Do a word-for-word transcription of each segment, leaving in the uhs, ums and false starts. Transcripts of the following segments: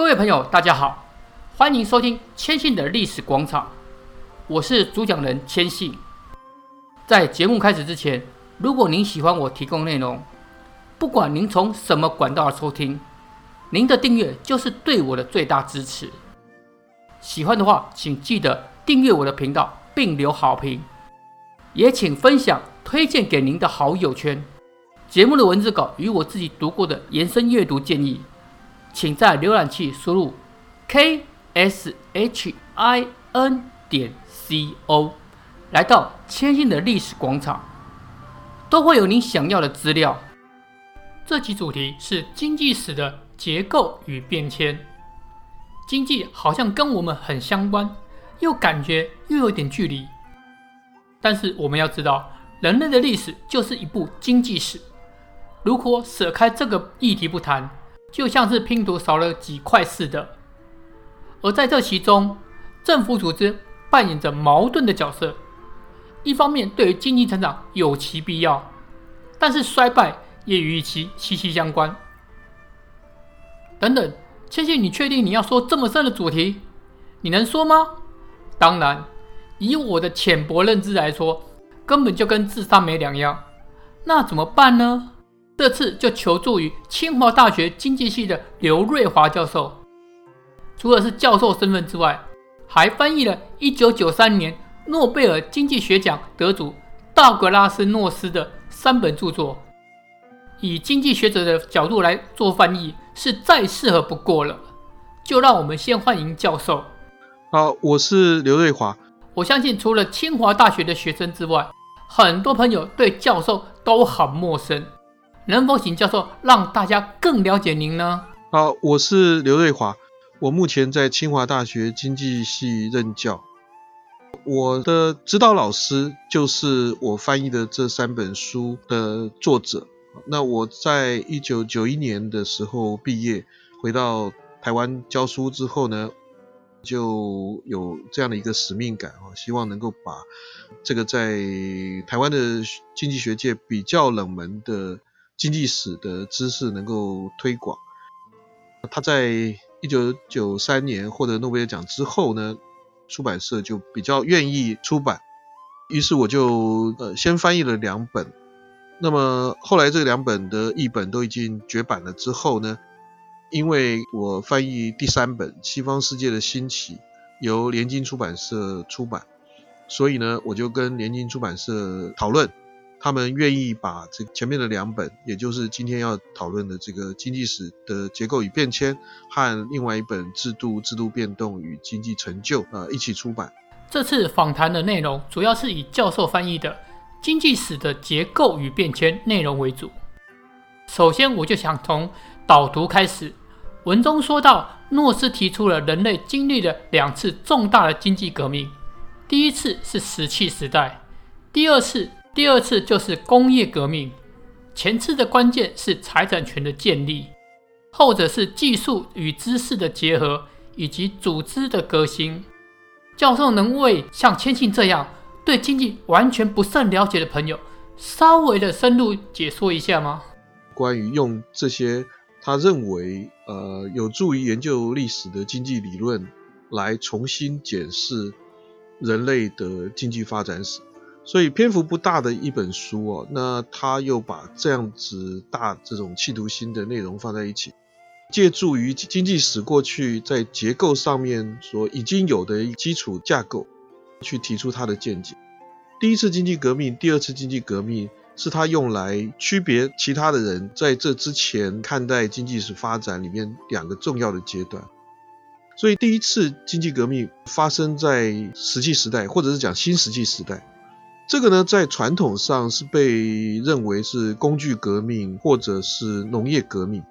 各位朋友，大家好，欢迎收听谦信的历史广场，我是主讲人谦信。在节目开始之前，如果您喜欢我提供内容，不管您从什么管道收听，您的订阅就是对我的最大支持。喜欢的话，请记得订阅我的频道并留好评，也请分享推荐给您的好友圈。节目的文字稿与我自己读过的延伸阅读建议，请在浏览器输入 K S H I N 点 C O 来到谦信的历史广场，都会有您想要的资料。这期主题是经济史的结构与变迁。经济好像跟我们很相关，又感觉又有点距离。但是我们要知道，人类的历史就是一部经济史。如果舍开这个议题不谈，就像是拼图少了几块似的。而在这其中，政府组织扮演着矛盾的角色，一方面对于经济成长有其必要，但是衰败也与其息息相关。等等，谦信，你确定你要说这么深的主题？你能说吗？当然，以我的浅薄认知来说，根本就跟自杀没两样。那怎么办呢？这次就求助于清华大学经济系的刘瑞华教授，除了是教授身份之外，还翻译了一九九三年诺贝尔经济学奖得主道格拉斯·诺斯的三本著作，以经济学者的角度来做翻译是再适合不过了。就让我们先欢迎教授。好，我是刘瑞华。我相信除了清华大学的学生之外，很多朋友对教授都很陌生。能否请教授让大家更了解您呢？好，我是刘瑞华，我目前在清华大学经济系任教。我的指导老师就是我翻译的这三本书的作者。那我在一九九一年的时候毕业，回到台湾教书之后呢，就有这样的一个使命感，希望能够把这个在台湾的经济学界比较冷门的经济史的知识能够推广。他在一九九三年获得诺贝尔奖之后呢，出版社就比较愿意出版，于是我就、呃、先翻译了两本。那么后来这两本的译本都已经绝版了之后呢，因为我翻译第三本《西方世界的兴起》由联经出版社出版，所以呢，我就跟联经出版社讨论，他们愿意把这前面的两本，也就是今天要讨论的这个经济史的结构与变迁和另外一本制度、制度变动与经济成就、呃、一起出版。这次访谈的内容主要是以教授翻译的经济史的结构与变迁内容为主。首先我就想从导读开始。文中说到，诺斯提出了人类经历了两次重大的经济革命，第一次是石器时代，第二次第二次就是工业革命。前次的关键是财产权的建立，后者是技术与知识的结合以及组织的革新。教授能为像谦信这样对经济完全不甚了解的朋友稍微的深入解说一下吗？关于用这些他认为呃有助于研究历史的经济理论来重新检视人类的经济发展史，所以篇幅不大的一本书哦，那他又把这样子大这种企图心的内容放在一起，借助于经济史过去在结构上面所已经有的基础架构，去提出他的见解。第一次经济革命、第二次经济革命是他用来区别其他的人在这之前看待经济史发展里面两个重要的阶段。所以第一次经济革命发生在石器时代，或者是讲新石器时代。这个呢，在传统上是被认为是工具革命或者是农业革命，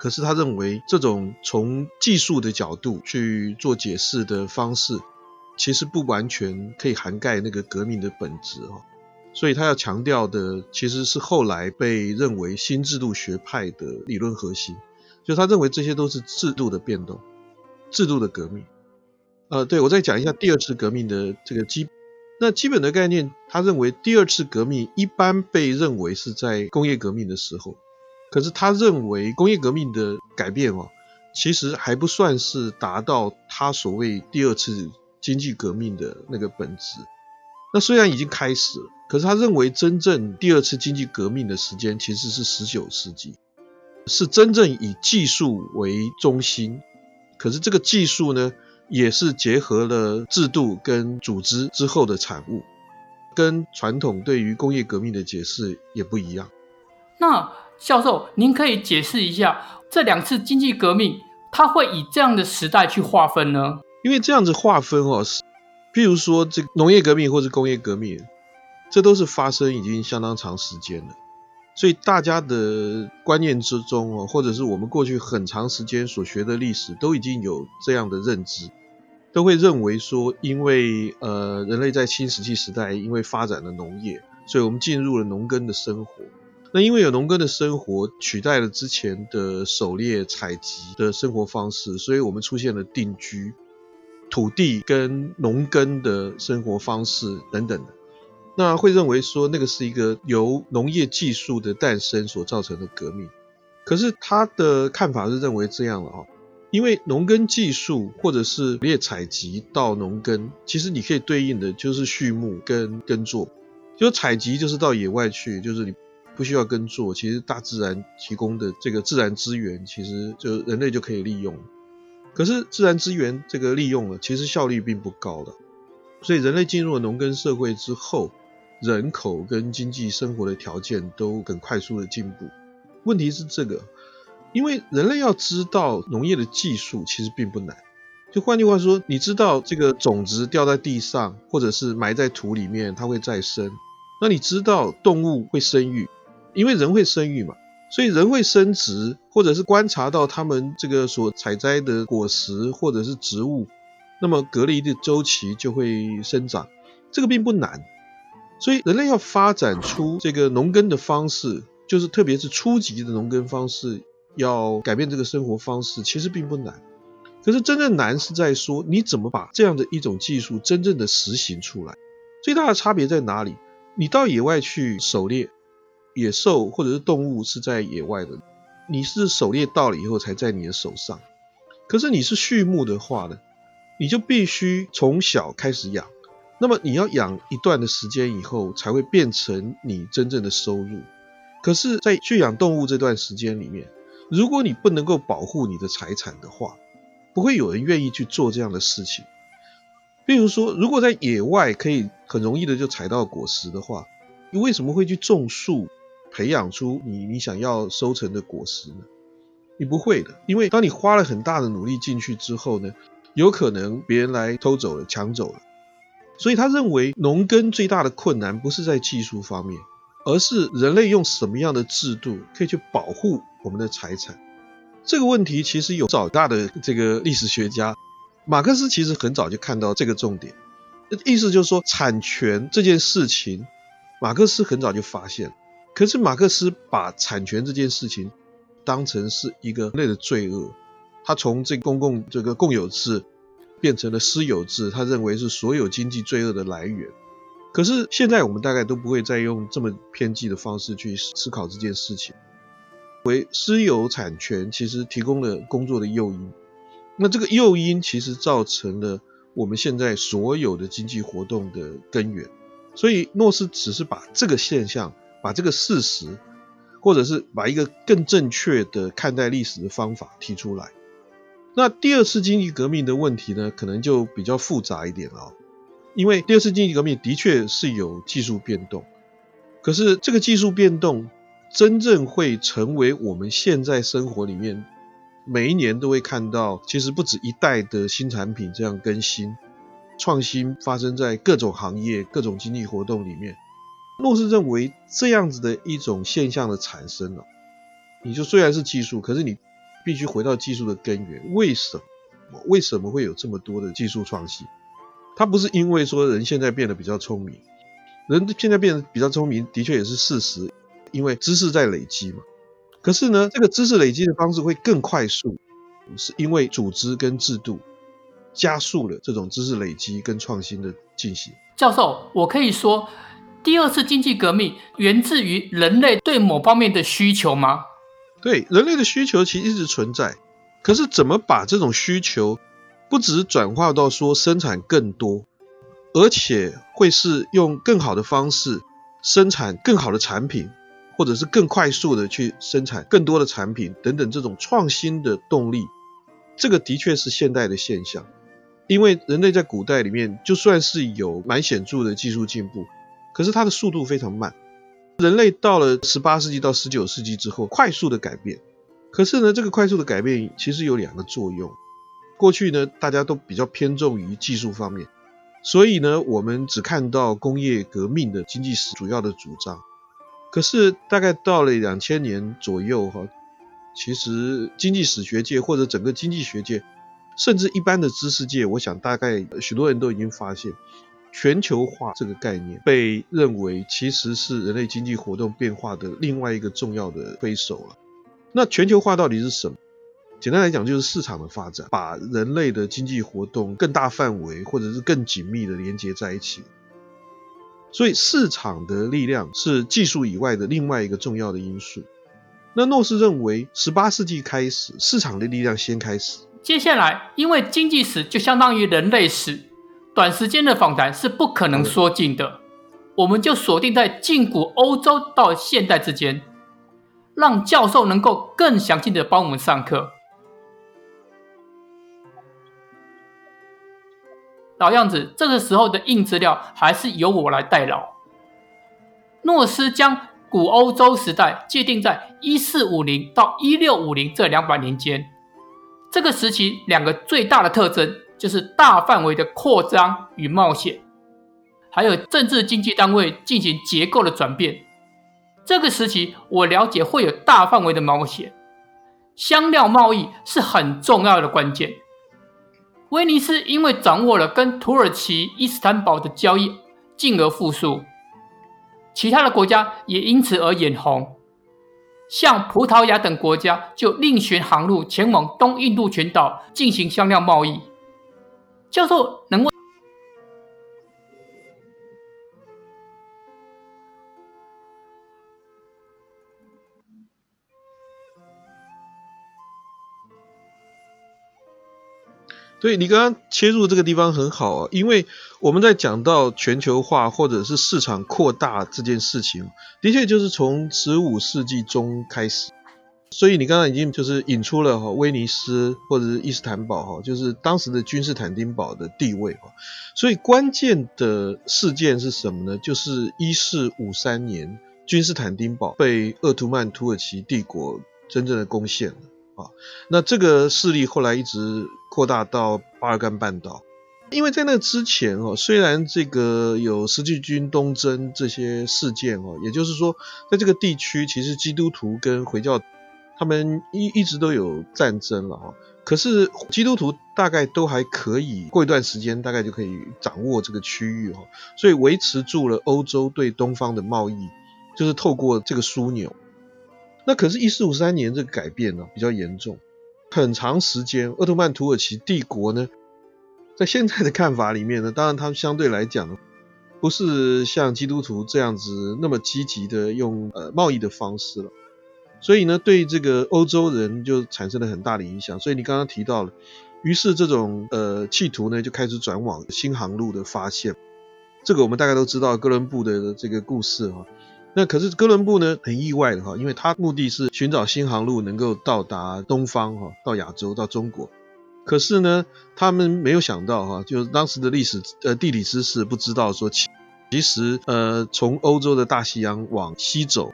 可是他认为这种从技术的角度去做解释的方式，其实不完全可以涵盖那个革命的本质哦。所以他要强调的其实是后来被认为新制度学派的理论核心，就他认为这些都是制度的变动、制度的革命。呃，对，我再讲一下第二次革命的这个基本。那基本的概念，他认为第二次革命一般被认为是在工业革命的时候，可是他认为工业革命的改变哦，其实还不算是达到他所谓第二次经济革命的那个本质。那虽然已经开始了，可是他认为真正第二次经济革命的时间其实是十九世纪，是真正以技术为中心，可是这个技术呢也是结合了制度跟组织之后的产物，跟传统对于工业革命的解释也不一样。那教授，您可以解释一下这两次经济革命它会以这样的时代去划分呢？因为这样子划分哦，譬如说这农业革命或是工业革命，这都是发生已经相当长时间了，所以大家的观念之中哦，或者是我们过去很长时间所学的历史都已经有这样的认知，都会认为说因为呃人类在新石器时代因为发展了农业，所以我们进入了农耕的生活。那因为有农耕的生活取代了之前的狩猎采集的生活方式，所以我们出现了定居、土地跟农耕的生活方式等等的。那会认为说那个是一个由农业技术的诞生所造成的革命。可是他的看法是认为这样了哦，因为农耕技术或者是猎采集到农耕，其实你可以对应的就是畜牧跟耕作。就采集就是到野外去，就是你不需要耕作，其实大自然提供的这个自然资源，其实就人类就可以利用。可是自然资源这个利用了，其实效率并不高的。所以人类进入了农耕社会之后，人口跟经济生活的条件都很快速的进步。问题是这个，因为人类要知道农业的技术其实并不难。就换句话说，你知道这个种子掉在地上，或者是埋在土里面，它会再生。那你知道动物会生育，因为人会生育嘛，所以人会生殖，或者是观察到他们这个所采摘的果实或者是植物，那么隔了一定周期就会生长，这个并不难。所以人类要发展出这个农耕的方式，就是特别是初级的农耕方式，要改变这个生活方式其实并不难。可是真正难是在说你怎么把这样的一种技术真正的实行出来。最大的差别在哪里？你到野外去狩猎，野兽或者是动物是在野外的，你是狩猎到了以后才在你的手上。可是你是畜牧的话呢，你就必须从小开始养，那么你要养一段的时间以后才会变成你真正的收入。可是在去养动物这段时间里面，如果你不能够保护你的财产的话，不会有人愿意去做这样的事情。比如说如果在野外可以很容易的就采到果实的话，你为什么会去种树培养出 你, 你想要收成的果实呢？你不会的，因为当你花了很大的努力进去之后呢，有可能别人来偷走了、抢走了。所以他认为农耕最大的困难不是在技术方面，而是人类用什么样的制度可以去保护我们的财产。这个问题其实有早大的这个历史学家马克思其实很早就看到这个重点，意思就是说产权这件事情马克思很早就发现了。可是马克思把产权这件事情当成是一个人类的罪恶，他从这公共这个共有制变成了私有制，他认为是所有经济罪恶的来源。可是现在我们大概都不会再用这么偏激的方式去思考这件事情，为私有产权其实提供了工作的诱因，那这个诱因其实造成了我们现在所有的经济活动的根源。所以诺斯只是把这个现象，把这个事实，或者是把一个更正确的看待历史的方法提出来。那第二次经济革命的问题呢，可能就比较复杂一点了哦，因为第二次经济革命的确是有技术变动，可是这个技术变动真正会成为我们现在生活里面每一年都会看到，其实不止一代的新产品这样更新，创新发生在各种行业、各种经济活动里面。诺斯认为这样子的一种现象的产生了，你就虽然是技术，可是你必须回到技术的根源。为什么为什么会有这么多的技术创新？它不是因为说人现在变得比较聪明，人现在变得比较聪明的确也是事实，因为知识在累积嘛。可是呢，这个知识累积的方式会更快速，是因为组织跟制度加速了这种知识累积跟创新的进行。教授，我可以说第二次经济革命源自于人类对某方面的需求吗？对，人类的需求其实一直存在，可是怎么把这种需求不只转化到说生产更多，而且会是用更好的方式生产更好的产品，或者是更快速的去生产更多的产品等等，这种创新的动力，这个的确是现代的现象。因为人类在古代里面就算是有蛮显著的技术进步，可是它的速度非常慢。人类到了十八世纪到十九世纪之后快速的改变，可是呢，这个快速的改变其实有两个作用。过去呢，大家都比较偏重于技术方面，所以呢，我们只看到工业革命的经济史主要的主张。可是大概到了两千年左右，其实经济史学界或者整个经济学界甚至一般的知识界，我想大概许多人都已经发现，全球化这个概念被认为其实是人类经济活动变化的另外一个重要的推手了。那全球化到底是什么？简单来讲，就是市场的发展把人类的经济活动更大范围或者是更紧密的连接在一起。所以市场的力量是技术以外的另外一个重要的因素。那诺斯认为十八世纪开始，市场的力量先开始。接下来因为经济史就相当于人类史，短时间的访谈是不可能说尽的，我们就锁定在近古欧洲到现代之间，让教授能够更详尽的帮我们上课。老样子，这个时候的硬资料还是由我来代劳。诺斯将古欧洲时代界定在一四五零到一六五零这两百年间，这个时期两个最大的特征就是大范围的扩张与冒险，还有政治经济单位进行结构的转变。这个时期我了解会有大范围的冒险，香料贸易是很重要的关键。威尼斯因为掌握了跟土耳其伊斯坦堡的交易，进而复苏，其他的国家也因此而眼红，像葡萄牙等国家就另寻航路前往东印度群岛进行香料贸易。教授能问，对，你刚刚切入这个地方很好啊，因为我们在讲到全球化或者是市场扩大这件事情，的确就是从十五世纪中开始。所以你刚刚已经就是引出了威尼斯或者是伊斯坦堡，就是当时的君士坦丁堡的地位。所以关键的事件是什么呢？就是一四五三年君士坦丁堡被鄂图曼土耳其帝国真正的攻陷了。那这个势力后来一直扩大到巴尔干半岛，因为在那之前虽然这个有十字军东征这些事件，也就是说在这个地区其实基督徒跟回教他们一直都有战争了，可是基督徒大概都还可以过一段时间大概就可以掌握这个区域，所以维持住了欧洲对东方的贸易，就是透过这个枢纽。那可是一四五三年这个改变呢、啊、比较严重，很长时间鄂图曼土耳其帝国呢，在现在的看法里面呢，当然他们相对来讲呢不是像基督徒这样子那么积极的用呃贸易的方式了，所以呢对这个欧洲人就产生了很大的影响。所以你刚刚提到了，于是这种呃企图呢就开始转往新航路的发现，这个我们大概都知道哥伦布的这个故事啊。那可是哥伦布呢很意外的哈，因为他目的是寻找新航路能够到达东方哈，到亚洲到中国。可是呢他们没有想到哈，就是当时的历史呃地理知识不知道说，其实呃从欧洲的大西洋往西走，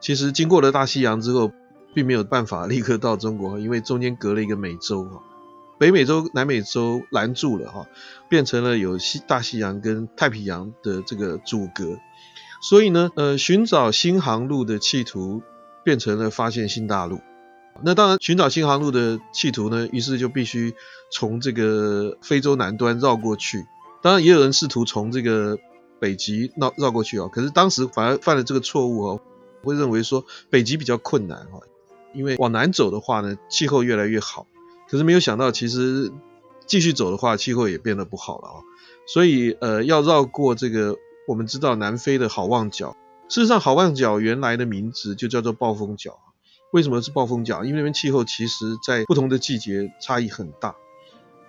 其实经过了大西洋之后并没有办法立刻到中国，因为中间隔了一个美洲哈，北美洲南美洲拦住了哈，变成了有西大西洋跟太平洋的这个阻隔。所以呢呃，寻找新航路的企图变成了发现新大陆。那当然寻找新航路的企图呢，于是就必须从这个非洲南端绕过去，当然也有人试图从这个北极绕过去、哦、可是当时反而犯了这个错误、哦、会认为说北极比较困难、哦、因为往南走的话呢气候越来越好，可是没有想到其实继续走的话气候也变得不好了、哦、所以呃，要绕过这个我们知道南非的好望角，事实上好望角原来的名字就叫做暴风角，为什么是暴风角？因为那边气候其实在不同的季节差异很大。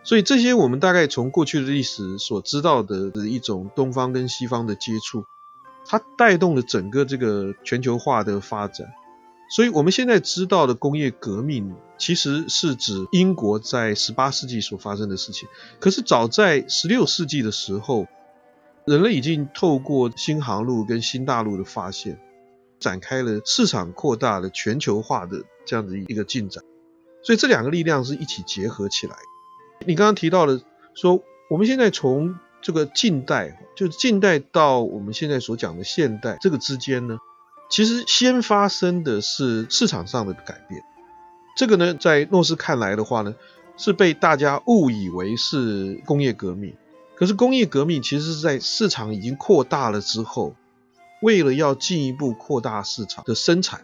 所以这些我们大概从过去的历史所知道的一种东方跟西方的接触，它带动了整个这个全球化的发展。所以我们现在知道的工业革命其实是指英国在十八世纪所发生的事情。可是早在十六世纪的时候，人类已经透过新航路跟新大陆的发现，展开了市场扩大的全球化的这样的一个进展。所以这两个力量是一起结合起来。你刚刚提到了说，我们现在从这个近代，就近代到我们现在所讲的现代，这个之间呢，其实先发生的是市场上的改变。这个呢，在诺斯看来的话呢，是被大家误以为是工业革命。可是工业革命其实是在市场已经扩大了之后，为了要进一步扩大市场的生产，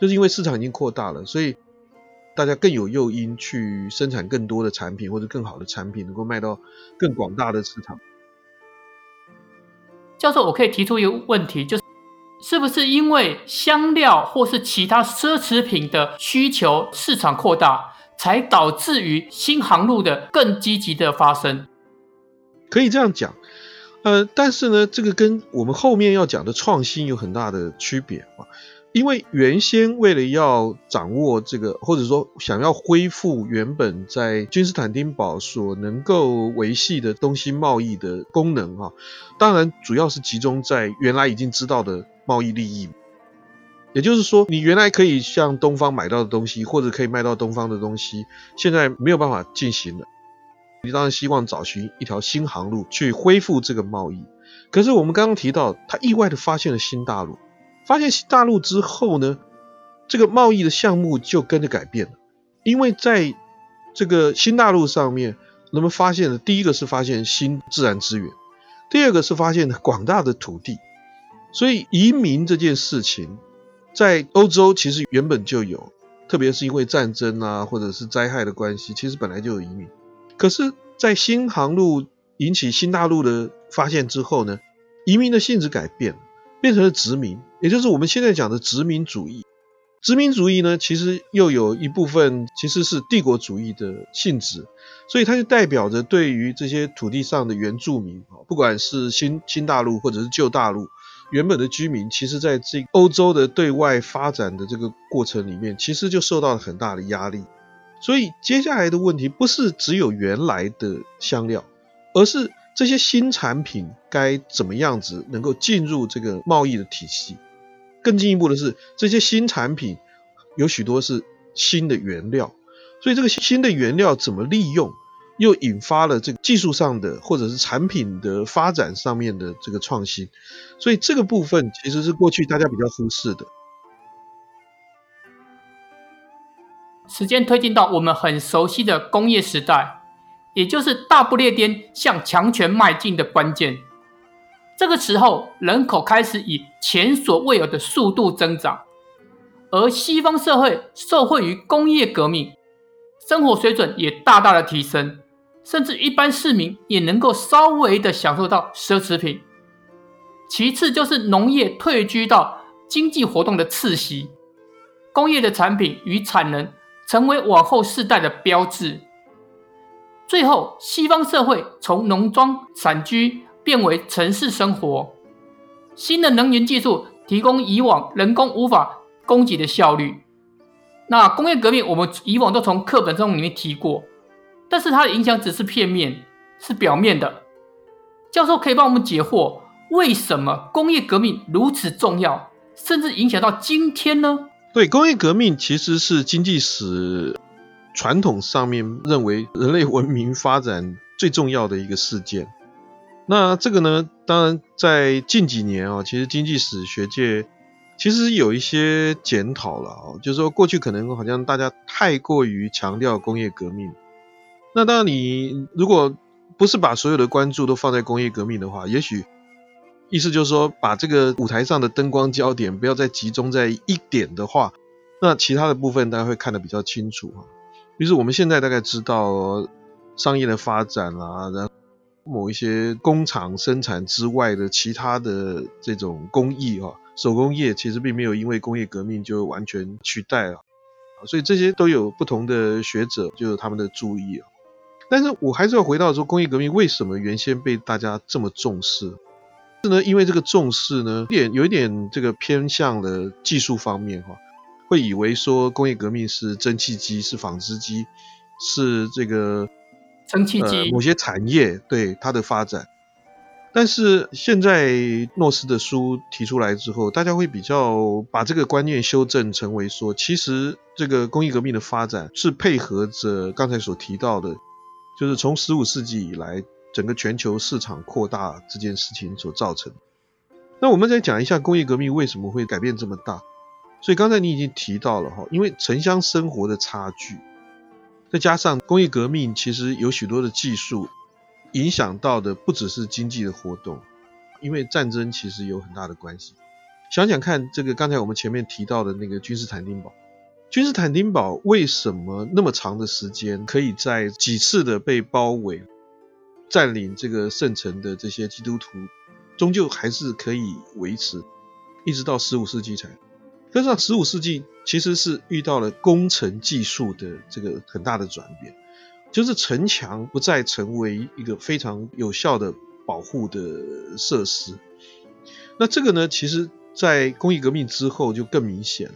就是因为市场已经扩大了，所以大家更有诱因去生产更多的产品，或者更好的产品能够卖到更广大的市场。教授，我可以提出一个问题，就是是不是因为香料或是其他奢侈品的需求市场扩大，才导致于新航路的更积极的发生？可以这样讲，呃，但是呢，这个跟我们后面要讲的创新有很大的区别。因为原先为了要掌握这个，或者说想要恢复原本在君士坦丁堡所能够维系的东西贸易的功能啊，当然主要是集中在原来已经知道的贸易利益。也就是说，你原来可以向东方买到的东西，或者可以卖到东方的东西，现在没有办法进行了。你当然希望找寻一条新航路去恢复这个贸易。可是我们刚刚提到，他意外的发现了新大陆。发现新大陆之后呢，这个贸易的项目就跟着改变了。因为在这个新大陆上面，人们发现了，第一个是发现新自然资源，第二个是发现广大的土地。所以移民这件事情在欧洲其实原本就有，特别是因为战争啊，或者是灾害的关系，其实本来就有移民。可是在新航路引起新大陆的发现之后呢，移民的性质改变了，变成了殖民，也就是我们现在讲的殖民主义。殖民主义呢，其实又有一部分其实是帝国主义的性质，所以它就代表着对于这些土地上的原住民，不管是 新, 新大陆或者是旧大陆原本的居民，其实在这欧洲的对外发展的这个过程里面，其实就受到了很大的压力。所以接下来的问题不是只有原来的香料，而是这些新产品该怎么样子能够进入这个贸易的体系。更进一步的是，这些新产品有许多是新的原料，所以这个新的原料怎么利用，又引发了这个技术上的或者是产品的发展上面的这个创新。所以这个部分其实是过去大家比较忽视的。时间推进到我们很熟悉的工业时代，也就是大不列颠向强权迈进的关键。这个时候，人口开始以前所未有的速度增长，而西方社会受惠于工业革命，生活水准也大大的提升，甚至一般市民也能够稍微的享受到奢侈品。其次就是农业退居到经济活动的次席，工业的产品与产能成为往后世代的标志。最后，西方社会从农庄散居变为城市生活，新的能源技术提供以往人工无法供给的效率。那工业革命我们以往都从课本中里面提过，但是它的影响只是片面，是表面的。教授可以帮我们解惑，为什么工业革命如此重要，甚至影响到今天呢？对，工业革命其实是经济史传统上面认为人类文明发展最重要的一个事件。那这个呢，当然在近几年啊，其实经济史学界其实有一些检讨了啊，就是说过去可能好像大家太过于强调工业革命。那当然你如果不是把所有的关注都放在工业革命的话，也许意思就是说把这个舞台上的灯光焦点不要再集中在一点的话，那其他的部分大家会看得比较清楚啊。于是我们现在大概知道商业的发展啦、啊，然后某一些工厂生产之外的其他的这种工艺啊，手工业其实并没有因为工业革命就完全取代了、啊。所以这些都有不同的学者就有他们的注意。但是我还是要回到说，工业革命为什么原先被大家这么重视是呢？因为这个重视呢有一点这个偏向了技术方面，会以为说工业革命是蒸汽机，是纺织机，是这个蒸汽机、呃、某些产业对它的发展。但是现在诺斯的书提出来之后，大家会比较把这个观念修正成为说，其实这个工业革命的发展是配合着刚才所提到的，就是从十五世纪以来整个全球市场扩大这件事情所造成的。那我们再讲一下工业革命为什么会改变这么大。所以刚才你已经提到了，因为城乡生活的差距，再加上工业革命其实有许多的技术影响到的不只是经济的活动，因为战争其实有很大的关系。想想看，这个刚才我们前面提到的那个君士坦丁堡，君士坦丁堡为什么那么长的时间可以在几次的被包围占领这个圣城的这些基督徒终究还是可以维持，一直到十五世纪才。但是十五世纪其实是遇到了工程技术的这个很大的转变，就是城墙不再成为一个非常有效的保护的设施。那这个呢，其实在工业革命之后就更明显了。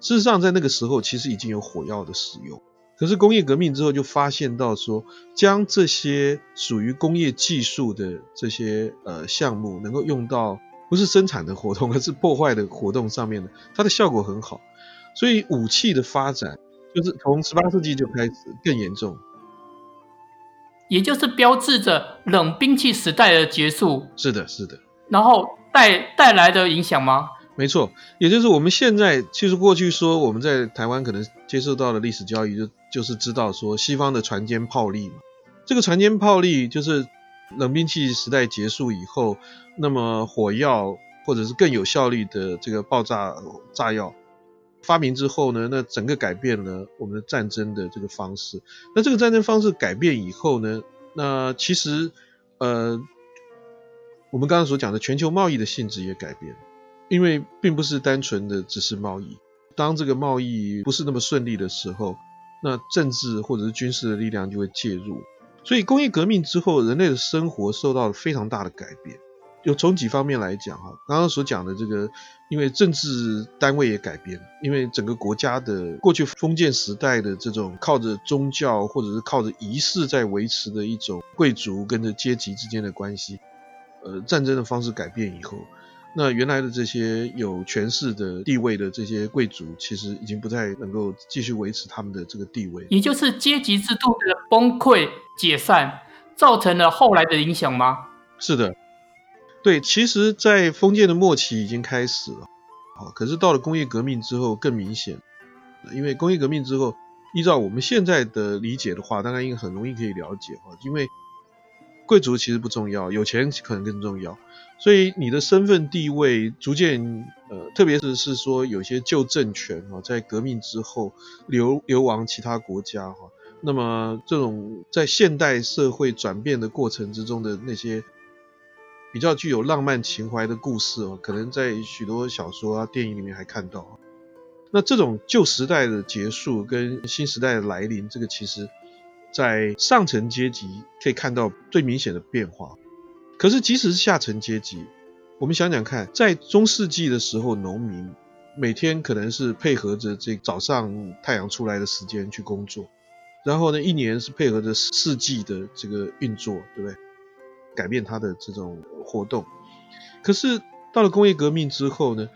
事实上在那个时候其实已经有火药的使用，可是工业革命之后就发现到说，将这些属于工业技术的这些呃项目能够用到不是生产的活动而是破坏的活动上面的，它的效果很好。所以武器的发展就是从十八世纪就开始更严重，也就是标志着冷兵器时代的结束。是的是的，然后 带, 带来的影响吗？没错，也就是我们现在其实过去说我们在台湾可能接受到的历史教育 就, 就是知道说西方的船坚炮利嘛。这个船坚炮利就是冷兵器时代结束以后，那么火药或者是更有效率的这个爆炸炸药发明之后呢，那整个改变了我们的战争的这个方式。那这个战争方式改变以后呢，那其实呃，我们刚刚所讲的全球贸易的性质也改变，因为并不是单纯的只是贸易。当这个贸易不是那么顺利的时候，那政治或者是军事的力量就会介入。所以工业革命之后，人类的生活受到了非常大的改变，有从几方面来讲。刚刚所讲的这个，因为政治单位也改变了，因为整个国家的过去封建时代的这种靠着宗教或者是靠着仪式在维持的一种贵族跟着阶级之间的关系，呃，战争的方式改变以后，那原来的这些有权势的地位的这些贵族其实已经不太能够继续维持他们的这个地位，也就是阶级制度的崩溃解散造成了后来的影响吗？是的，对，其实在封建的末期已经开始了，可是到了工业革命之后更明显。因为工业革命之后依照我们现在的理解的话，大概应该很容易可以了解，因为贵族其实不重要，有钱可能更重要。所以你的身份地位逐渐呃，特别是是说有些旧政权在革命之后流流亡其他国家，那么这种在现代社会转变的过程之中的那些比较具有浪漫情怀的故事，可能在许多小说啊、电影里面还看到。那这种旧时代的结束跟新时代的来临，这个其实在上层阶级可以看到最明显的变化。可是即使是下层阶级，我们想想看，在中世纪的时候，农民每天可能是配合着这早上太阳出来的时间去工作，然后呢，一年是配合着四季的这个运作，对不对？改变他的这种活动。可是到了工业革命之后呢，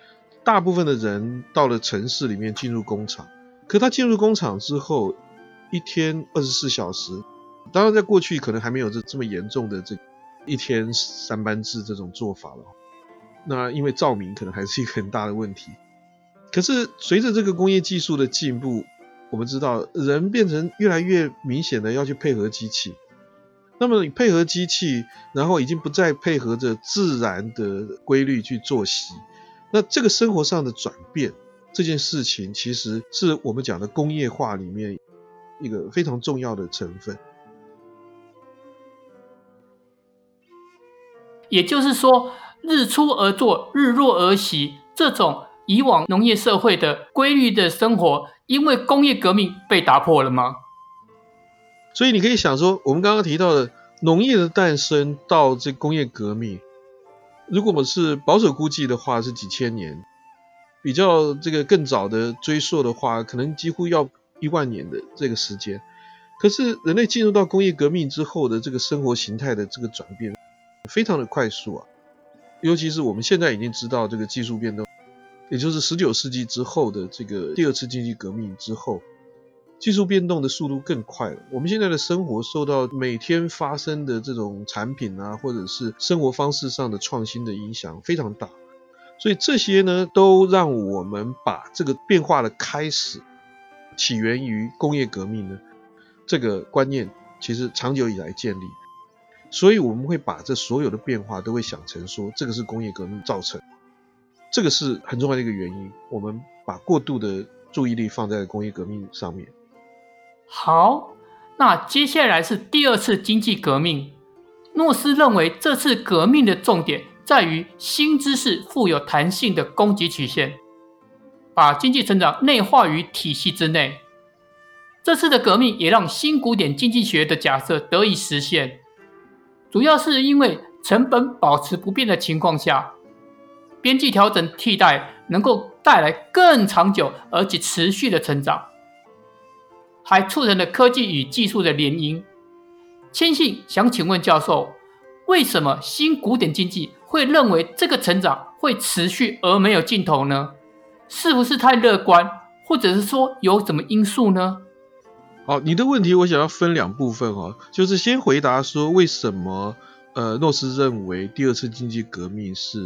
大部分的人到了城市里面进入工厂，可他进入工厂之后一天二十四小时，当然在过去可能还没有这这么严重的这一天三班制这种做法了，那因为照明可能还是一个很大的问题。可是随着这个工业技术的进步，我们知道人变成越来越明显的要去配合机器，那么你配合机器，然后已经不再配合着自然的规律去作息。那这个生活上的转变，这件事情其实是我们讲的工业化里面一个非常重要的成分。也就是说，日出而作，日落而息，这种以往农业社会的规律的生活因为工业革命被打破了吗？所以你可以想说，我们刚刚提到的农业的诞生到这工业革命，如果我们是保守估计的话是几千年，比较这个更早的追溯的话可能几乎要一万年的这个时间。可是人类进入到工业革命之后的这个生活形态的这个转变非常的快速啊，尤其是我们现在已经知道这个技术变动，也就是十九世纪之后的这个第二次经济革命之后，技术变动的速度更快了。我们现在的生活受到每天发生的这种产品啊，或者是生活方式上的创新的影响非常大，所以这些呢都让我们把这个变化的开始起源于工业革命呢这个观念其实长久以来建立，所以我们会把这所有的变化都会想成说这个是工业革命造成，这个是很重要的一个原因，我们把过度的注意力放在工业革命上面。好，那接下来是第二次经济革命。诺斯认为这次革命的重点在于新知识富有弹性的供给曲线，把经济成长内化于体系之内。这次的革命也让新古典经济学的假设得以实现，主要是因为成本保持不变的情况下，边际调整替代能够带来更长久而且持续的成长，还促成了科技与技术的联姻。谦信想请问教授，为什么新古典经济会认为这个成长会持续而没有尽头呢？是不是太乐观，或者是说有什么因素呢？好，你的问题我想要分两部分哦，就是先回答说为什么呃，诺斯认为第二次经济革命是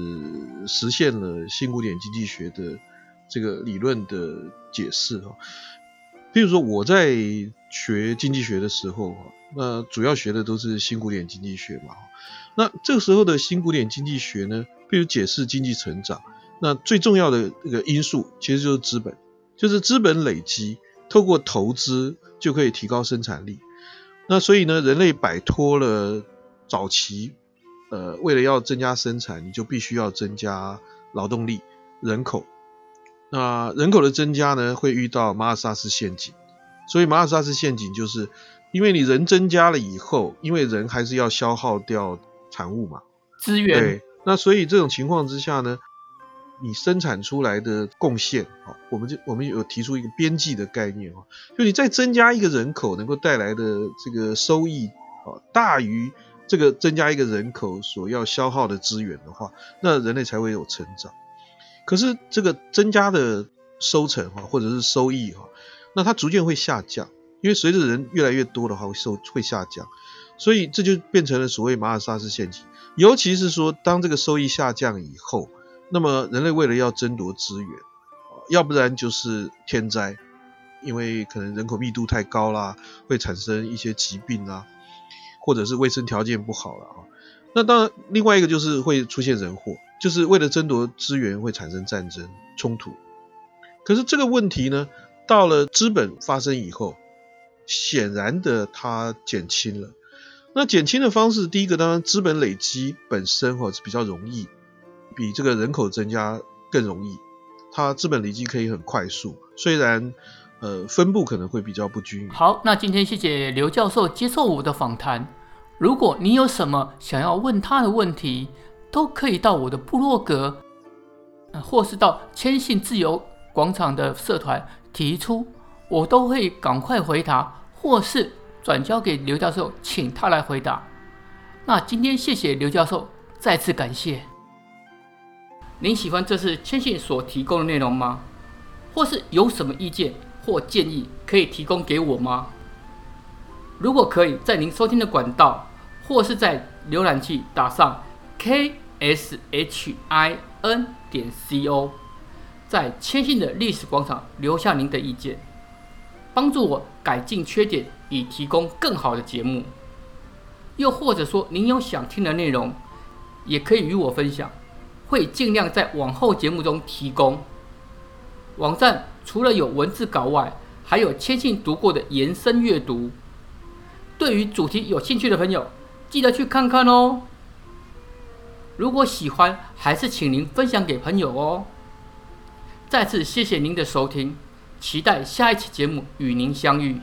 实现了新古典经济学的这个理论的解释哦。比如说我在学经济学的时候，那主要学的都是新古典经济学嘛。那这个时候的新古典经济学呢，比如解释经济成长，那最重要的这个因素其实就是资本，就是资本累积，透过投资就可以提高生产力。那所以呢，人类摆脱了早期，呃，为了要增加生产，你就必须要增加劳动力、人口。那人口的增加呢，会遇到马尔萨斯陷阱。所以马尔萨斯陷阱就是，因为你人增加了以后，因为人还是要消耗掉产物嘛，资源。对，那所以这种情况之下呢，你生产出来的贡献，我们就我们有提出一个边际的概念，就你再增加一个人口能够带来的这个收益，大于这个增加一个人口所要消耗的资源的话，那人类才会有成长。可是这个增加的收成或者是收益，那它逐渐会下降，因为随着人越来越多的话会下降，所以这就变成了所谓马尔萨斯陷阱。尤其是说当这个收益下降以后，那么人类为了要争夺资源，要不然就是天灾，因为可能人口密度太高啦，会产生一些疾病啦，或者是卫生条件不好啦。那当然另外一个就是会出现人祸，就是为了争夺资源会产生战争冲突。可是这个问题呢，到了资本发生以后，显然的它减轻了。那减轻的方式，第一个当然资本累积本身是比较容易，比这个人口增加更容易，它资本累积可以很快速，虽然呃分布可能会比较不均匀。好，那今天谢谢刘教授接受我的访谈。如果你有什么想要问他的问题，都可以到我的部落格，或是到谦信自由广场的社团提出，我都会赶快回答，或是转交给刘教授，请他来回答。那今天谢谢刘教授，再次感谢。您喜欢这次谦信所提供的内容吗？或是有什么意见或建议可以提供给我吗？如果可以，在您收听的管道或是在浏览器打上K S H I N 点 C O， 在谦信的历史广场留下您的意见，帮助我改进缺点，以提供更好的节目。又或者说您有想听的内容，也可以与我分享，会尽量在往后节目中提供。网站除了有文字稿外，还有谦信读过的延伸阅读，对于主题有兴趣的朋友记得去看看哦。如果喜欢，还是请您分享给朋友哦。再次谢谢您的收听，期待下一期节目与您相遇。